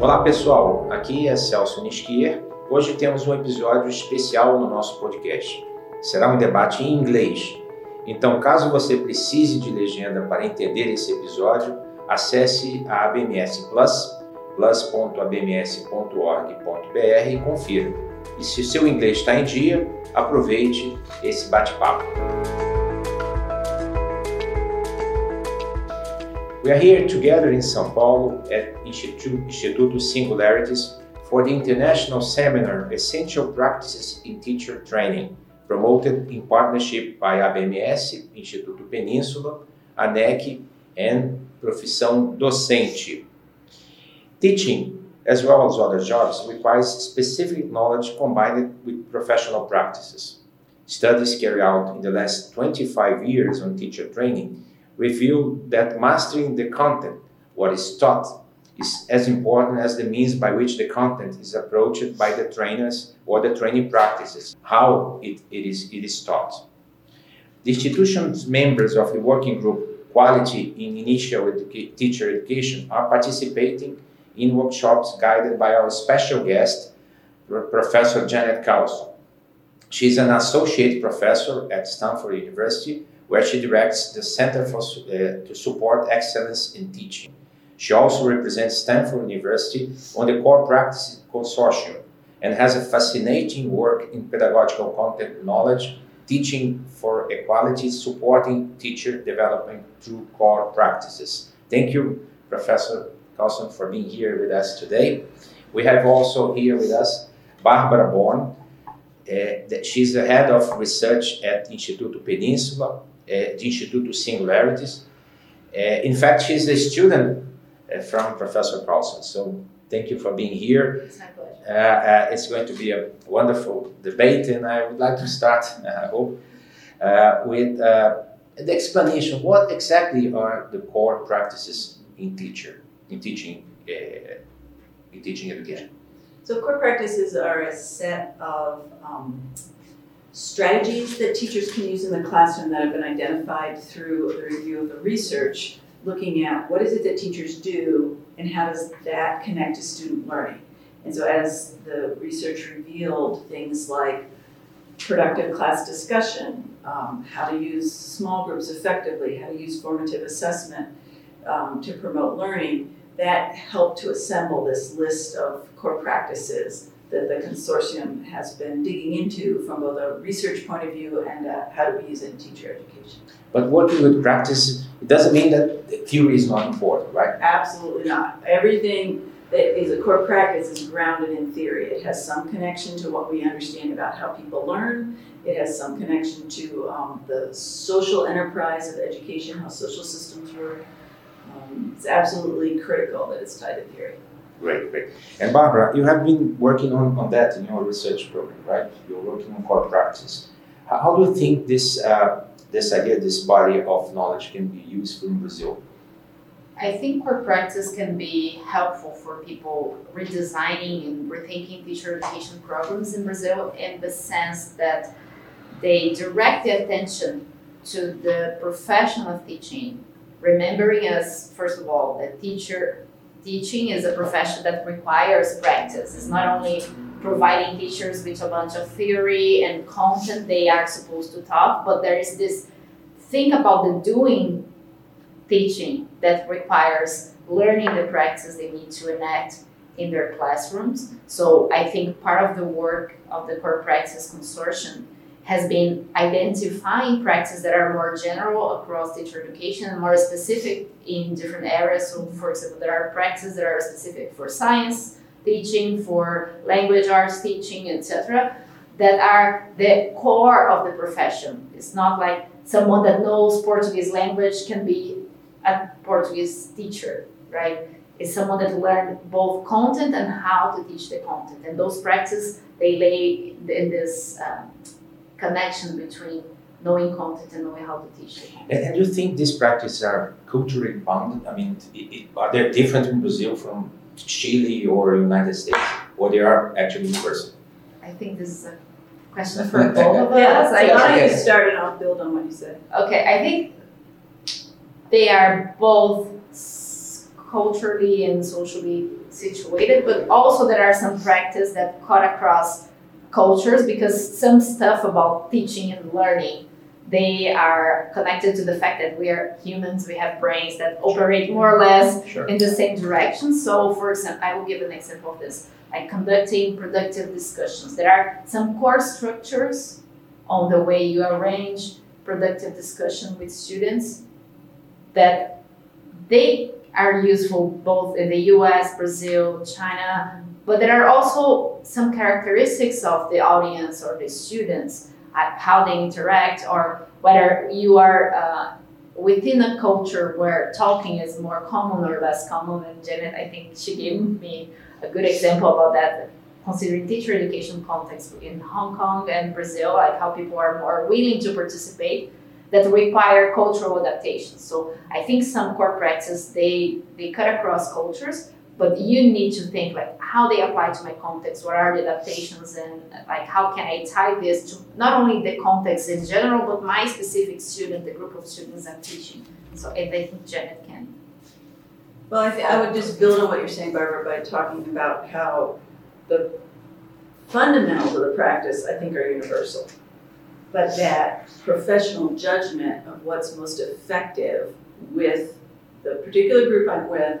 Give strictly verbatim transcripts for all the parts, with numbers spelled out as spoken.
Olá pessoal, aqui é Celso Niskier. Hoje temos um episódio especial no nosso podcast. Será um debate em inglês. Então, caso você precise de legenda para entender esse episódio, acesse a A B M E S Plus, plus ponto a b m s ponto org ponto b r e confira. E se seu inglês está em dia, aproveite esse bate-papo. We are here together in São Paulo at Instituto Singularides for the international seminar Essential Practices in Teacher Training, promoted in partnership by A B M E S, Instituto Península, ANEC and Profissão Docente. Teaching, as well as other jobs, requires specific knowledge combined with professional practices. Studies carried out in the last twenty-five years on teacher training reveal that mastering the content, what is taught, is as important as the means by which the content is approached by the trainers or the training practices, how it, it, is, it is taught. The institution's members of the working group Quality in Initial Educa- Teacher Education are participating in workshops guided by our special guest, Professor Janet Carlson. She is an associate professor at Stanford University, where she directs the Center for, uh, to Support Excellence in Teaching. She also represents Stanford University on the Core Practices Consortium and has a fascinating work in pedagogical content knowledge, teaching for equality, supporting teacher development through core practices. Thank you, Professor Carlson, for being here with us today. We have also here with us Barbara Born. Uh, she's the head of research at Instituto Península, uh, the Instituto Singularities. Uh, in fact, she's a student uh, from Professor Carlson. So thank you for being here. It's my pleasure. Uh, uh, it's going to be a wonderful debate, and I would like to start, I hope, uh, with uh, the explanation. What exactly are the core practices in teacher? In teaching, uh, in teaching education. So core practices are a set of um, strategies that teachers can use in the classroom that have been identified through the review of the research, looking at what is it that teachers do and how does that connect to student learning. And so as the research revealed, things like productive class discussion, um, how to use small groups effectively, how to use formative assessment, Um, to promote learning, that helped to assemble this list of core practices that the consortium has been digging into from both a research point of view and uh, how do we use it in teacher education. But working with practice, it doesn't mean that the theory is not important, right? Absolutely not. Everything that is a core practice is grounded in theory. It has some connection to what we understand about how people learn. It has some connection to um, the social enterprise of education, how social systems work. Um, it's absolutely critical that it's tied to theory. Great, great. And Barbara, you have been working on, on that in your research program, right? You're working on core practice. How, how do you think this uh, this idea, this body of knowledge can be used in Brazil? I think core practice can be helpful for people redesigning and rethinking teacher education programs in Brazil in the sense that they direct the attention to the profession of teaching. Remembering us, first of all, that teacher teaching is a profession that requires practice. It's not only providing teachers with a bunch of theory and content they are supposed to talk, but there is this thing about the doing teaching that requires learning the practice they need to enact in their classrooms. So I think part of the work of the Core Practices Consortium has been identifying practices that are more general across teacher education and more specific in different areas. So, for example, there are practices that are specific for science teaching, for language arts teaching, et cetera, that are the core of the profession. It's not like someone that knows Portuguese language can be a Portuguese teacher, right? It's someone that learned both content and how to teach the content. And those practices, they lay in this um, connection between knowing content and knowing how to teach it. And do you think these practices are culturally bounded? I mean, it, it, are they different in Brazil from Chile or United States, or they are actually universal? I think this is a question for all of us. Yeah, so I want you start and I'll build on what you said. Okay, I think they are both culturally and socially situated, but also there are some practices that cut across cultures because some stuff about teaching and learning, they are connected to the fact that we are humans, we have brains that operate more or less sure. in the same direction. So, for example, I will give an example of this, like conducting productive discussions. There are some core structures on the way you arrange productive discussion with students that they are useful both in the U S, Brazil, China, but there are also some characteristics of the audience or the students, at how they interact, or whether you are uh, within a culture where talking is more common or less common. And Janet, I think she gave me a good example about that, considering teacher education context in Hong Kong and Brazil, like how people are more willing to participate, that require cultural adaptation. So I think some core practices, they, they cut across cultures, but you need to think like how they apply to my context, what are the adaptations, and like how can I tie this to not only the context in general, but my specific student, the group of students I'm teaching. So I think Janet can. Well, I, th- I would just build on what you're saying, Barbara, by talking about how the fundamentals of the practice, I think, are universal, but that professional judgment of what's most effective with the particular group I'm with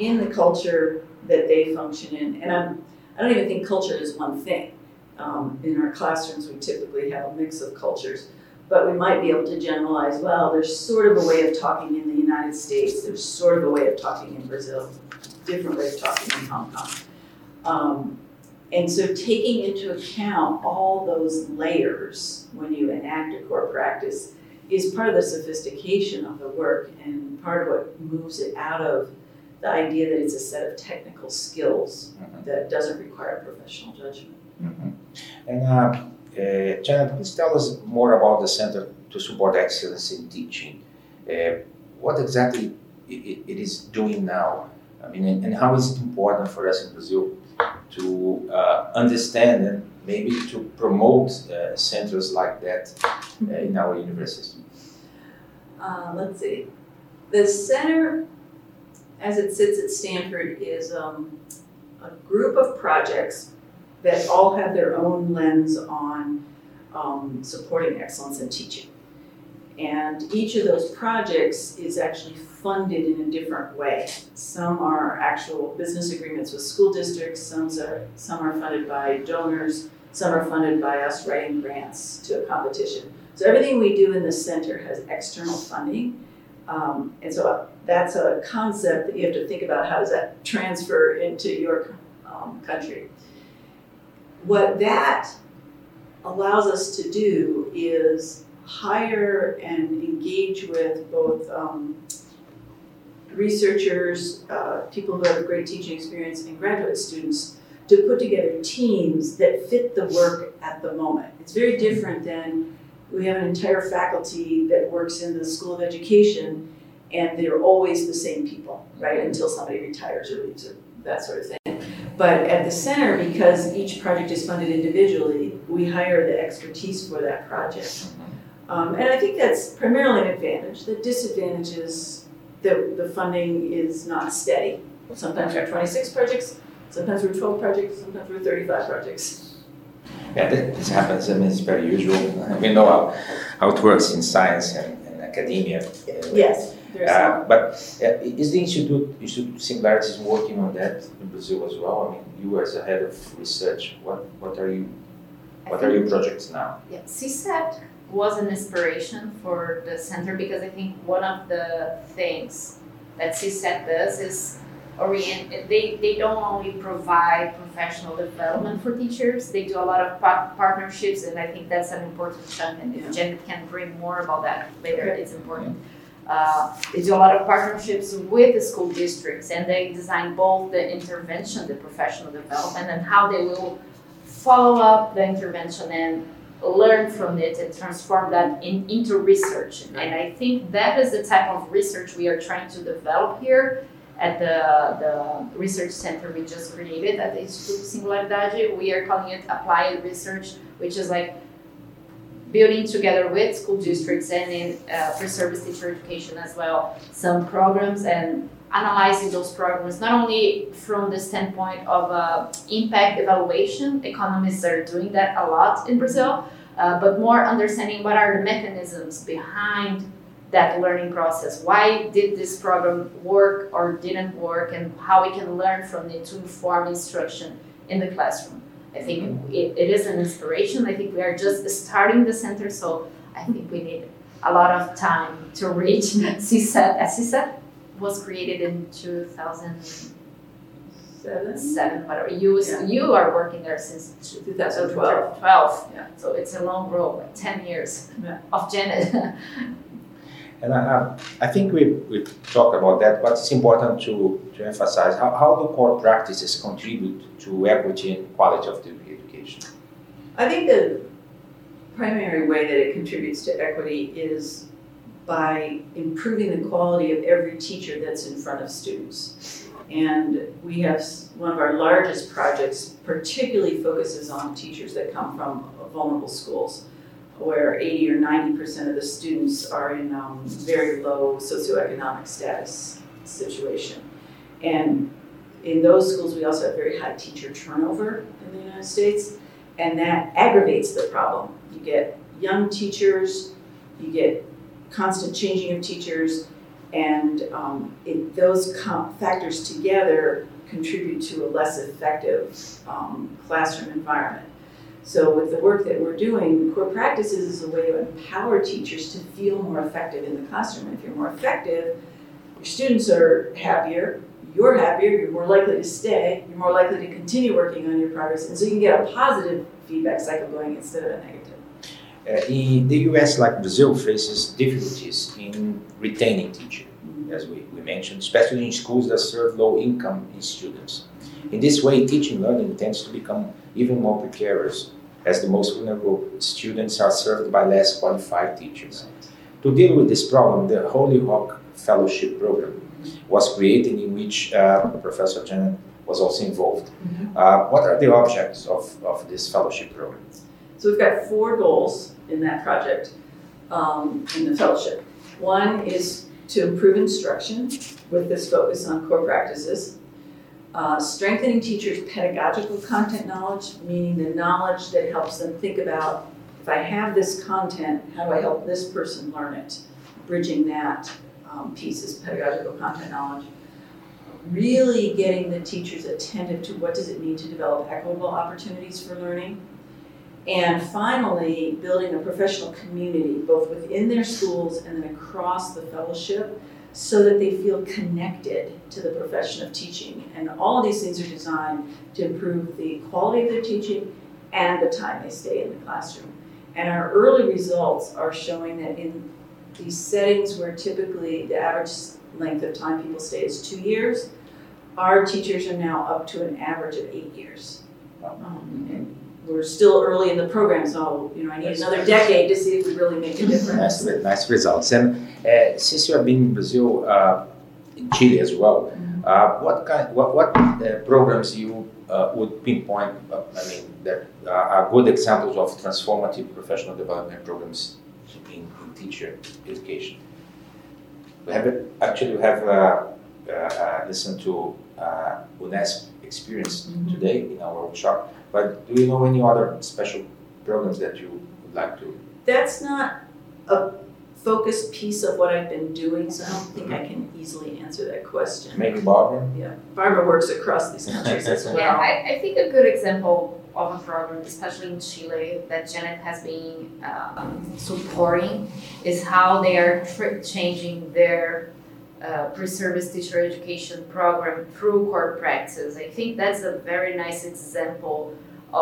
in the culture that they function in. And I'm, I don't even think culture is one thing. Um, in our classrooms, we typically have a mix of cultures, but we might be able to generalize, well, there's sort of a way of talking in the United States, there's sort of a way of talking in Brazil, different way of talking in Hong Kong. Um, and so taking into account all those layers when you enact a core practice is part of the sophistication of the work and part of what moves it out of the idea that it's a set of technical skills mm-hmm. that doesn't require professional judgment. Mm-hmm. And uh, uh, Janet, please tell us more about the Center to Support Excellence in Teaching. Uh, what exactly it, it is doing now? I mean, and, and how is it important for us in Brazil to uh, understand and maybe to promote uh, centers like that uh, in our universities? Uh, let's see. The center, as it sits at Stanford, is um, a group of projects that all have their own lens on um, supporting excellence in teaching. And each of those projects is actually funded in a different way. Some are actual business agreements with school districts, some are, some are funded by donors, some are funded by us writing grants to a competition. So everything we do in the center has external funding. Um, and so that's a concept that you have to think about, how does that transfer into your um, country. What that allows us to do is hire and engage with both um, researchers, uh, people who have great teaching experience, and graduate students to put together teams that fit the work at the moment. It's very different than we have an entire faculty that works in the School of Education and they're always the same people, right? Until somebody retires or leaves or that sort of thing. But at the center, because each project is funded individually, we hire the expertise for that project. Um, and I think that's primarily an advantage. The disadvantage is that the funding is not steady. Sometimes we're twenty-six projects, sometimes we're twelve projects, sometimes we're thirty-five projects. Yeah, this happens. I mean, it's very usual. We know how, how it works in science and, and academia. Yes. Uh, but uh, is the Institute, Institute Singularities working on that in Brazil as well? I mean, you as a head of research, what, what are you, what are your projects now? Yeah, C SET was an inspiration for the center because I think one of the things that C SET does is orient, they, they don't only provide professional development for teachers, they do a lot of pa- partnerships, and I think that's an important chunk, and if Janet can bring more about that later, it's important. Uh, they do a lot of partnerships with the school districts, and they design both the intervention, the professional development, and how they will follow up the intervention and learn from it and transform that in, into research. And I think that is the type of research we are trying to develop here at the, the research center we just created at the Instituto Singularidades. We are calling it applied research, which is like building together with school districts and in uh, for service teacher education as well, some programs and analyzing those programs, not only from the standpoint of uh, impact evaluation, economists are doing that a lot in Brazil, uh, but more understanding what are the mechanisms behind that learning process. Why did this program work or didn't work, and how we can learn from it to inform instruction in the classroom. I think it, it is an inspiration. I think we are just starting the center, so I think we need a lot of time to reach C S E T. C S E T was created in two thousand seven, Seven, whatever. You, yeah. you are working there since twenty twelve. twenty twelve. Yeah. So it's a long road, like ten years yeah. of Janet. And I, I think we, we talked about that, but it's important to, to emphasize how, how do core practices contribute to equity and quality of the education? I think the primary way that it contributes to equity is by improving the quality of every teacher that's in front of students. And we have one of our largest projects particularly focuses on teachers that come from vulnerable schools, where eighty or ninety percent of the students are in um, very low socioeconomic status situation. And in those schools, we also have very high teacher turnover in the United States, and that aggravates the problem. You get young teachers, you get constant changing of teachers, and um, it, those com- factors together contribute to a less effective um, classroom environment. So with the work that we're doing, core practices is a way to empower teachers to feel more effective in the classroom. And if you're more effective, your students are happier, you're happier, you're more likely to stay, you're more likely to continue working on your progress, and so you can get a positive feedback cycle going instead of a negative. Uh, in the U S, like Brazil, faces difficulties in retaining teachers, mm-hmm. as we, we mentioned, especially in schools that serve low-income students. In this way, teaching learning tends to become even more precarious, as the most vulnerable students are served by less qualified teachers. To deal with this problem, the Hollyhock Fellowship Program was created, in which uh, Professor Janet was also involved. Mm-hmm. Uh, what are the objectives of, of this fellowship program? So we've got four goals in that project, um, in the fellowship. One is to improve instruction with this focus on core practices. Uh, strengthening teachers' pedagogical content knowledge, meaning the knowledge that helps them think about, if I have this content, how do I help this person learn it? Bridging that um, piece is pedagogical content knowledge. Really getting the teachers attentive to what does it mean to develop equitable opportunities for learning. And finally, building a professional community, both within their schools and then across the fellowship, so that they feel connected to the profession of teaching. And all of these things are designed to improve the quality of their teaching and the time they stay in the classroom. And our early results are showing that in these settings where typically the average length of time people stay is two years, our teachers are now up to an average of eight years. Um, and we're still early in the program, so you know I need That's another decade to see if we really make a difference. Nice, nice results. And Uh, since you have been in Brazil, uh, in Chile as well, mm-hmm. uh, what kind, what, what uh, programs you uh, would pinpoint? Uh, I mean, that uh, are good examples of transformative professional development programs in, in teacher education. We have actually we have uh, uh, listened to uh, UNESP experience mm-hmm. today in our workshop. But do you know any other special programs that you would like to? That's not a focused piece of what I've been doing, so I don't think I can easily answer that question. Maybe Barbara? Yeah, Barbara works across these countries as well. Yeah, I, I think a good example of a program, especially in Chile, that Janet has been um, supporting is how they are tr- changing their uh, pre-service teacher education program through core practices. I think that's a very nice example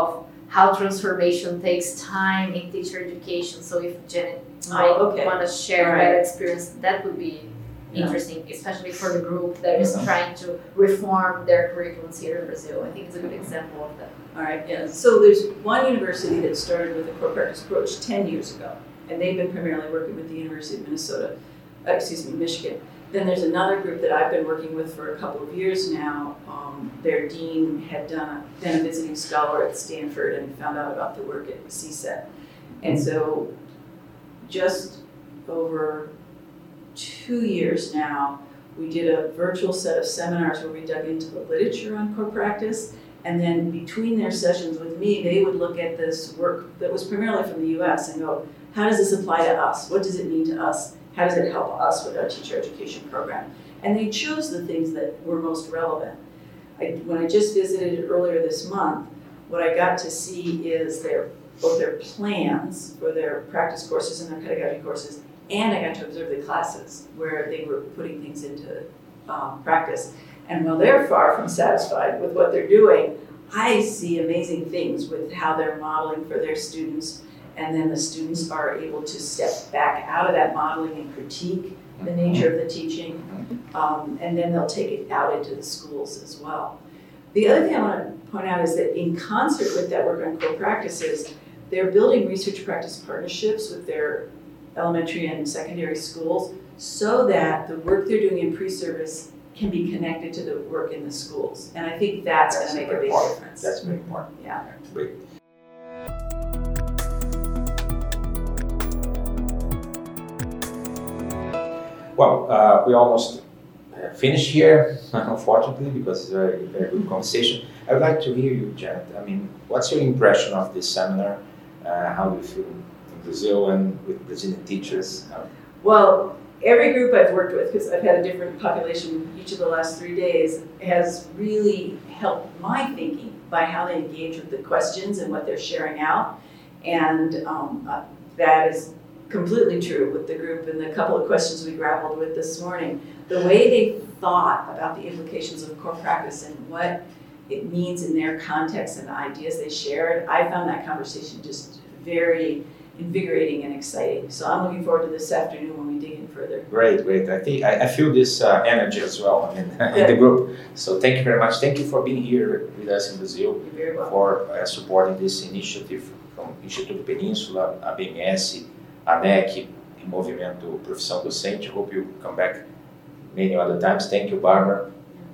of how transformation takes time in teacher education. So if Janet might oh, okay. want to share right. that experience, that would be yeah. interesting, especially for the group that is yeah. trying to reform their curriculums here in Brazil. I think it's a good example of that. All right, yeah. So there's one university that started with a core practice approach ten years ago, and they've been primarily working with the University of Minnesota, uh, excuse me, Michigan. Then there's another group that I've been working with for a couple of years now. Um, their dean had done a, been a visiting scholar at Stanford and found out about the work at C S E T. And so just over two years now, We did a virtual set of seminars where we dug into the literature on core practice, and then between their sessions with me, they would look at this work that was primarily from the U S and go, how does this apply to us? What does it mean to us? How does it help us with our teacher education program? And they chose the things that were most relevant. I, when I just visited earlier this month, what I got to see is their both their plans for their practice courses and their pedagogy courses, and I got to observe the classes where they were putting things into um, practice. And while they're far from satisfied with what they're doing, I see amazing things with how they're modeling for their students, and then the students are able to step back out of that modeling and critique the nature of the teaching, um, and then they'll take it out into the schools as well. The other thing I want to point out is that in concert with that work on core practices, they're building research practice partnerships with their elementary and secondary schools so that the work they're doing in pre-service can be connected to the work in the schools. And I think that's, that's going to make a big important. difference. That's very important. Yeah. Great. Well, uh, we almost uh, finished here, unfortunately, because it's a very, very good conversation. I'd like to hear you, Janet. I mean, what's your impression of this seminar? Uh, how do you feel in Brazil and with Brazilian teachers? How? Well, every group I've worked with, because I've had a different population each of the last three days, has really helped my thinking by how they engage with the questions and what they're sharing out. And um, uh, that is completely true with the group and the couple of questions we grappled with this morning. The way they thought about the implications of core practice and what it means in their context and the ideas they shared, I found that conversation just very invigorating and exciting. So I'm looking forward to this afternoon when we dig in further. Great, great. I think I, I feel this uh, energy as well in, in the group. So thank you very much. Thank you for being here with us in Brazil. You're very welcome. For uh, supporting this initiative from Instituto Península, A B M E S, A N E C, e Movimento Profissão Docente. Hope you come back many other times. Thank you, Barbara.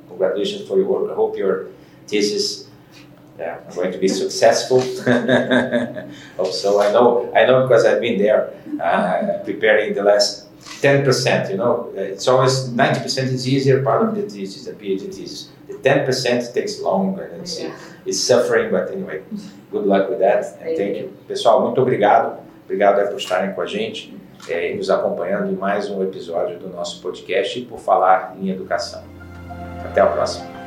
Congratulations for your work. I hope your thesis yeah, is going to be successful. Hope so. I know, I know because I've been there uh, preparing the last ten percent. You know, it's always ninety percent is easier part of the thesis, the P H D thesis. The ten percent takes longer and it's, yeah. it's suffering, but anyway, good luck with that. And thank you. Pessoal, muito obrigado. Obrigado é, por estarem com a gente e é, nos acompanhando em mais um episódio do nosso podcast Por Falar em Educação. Até a próxima.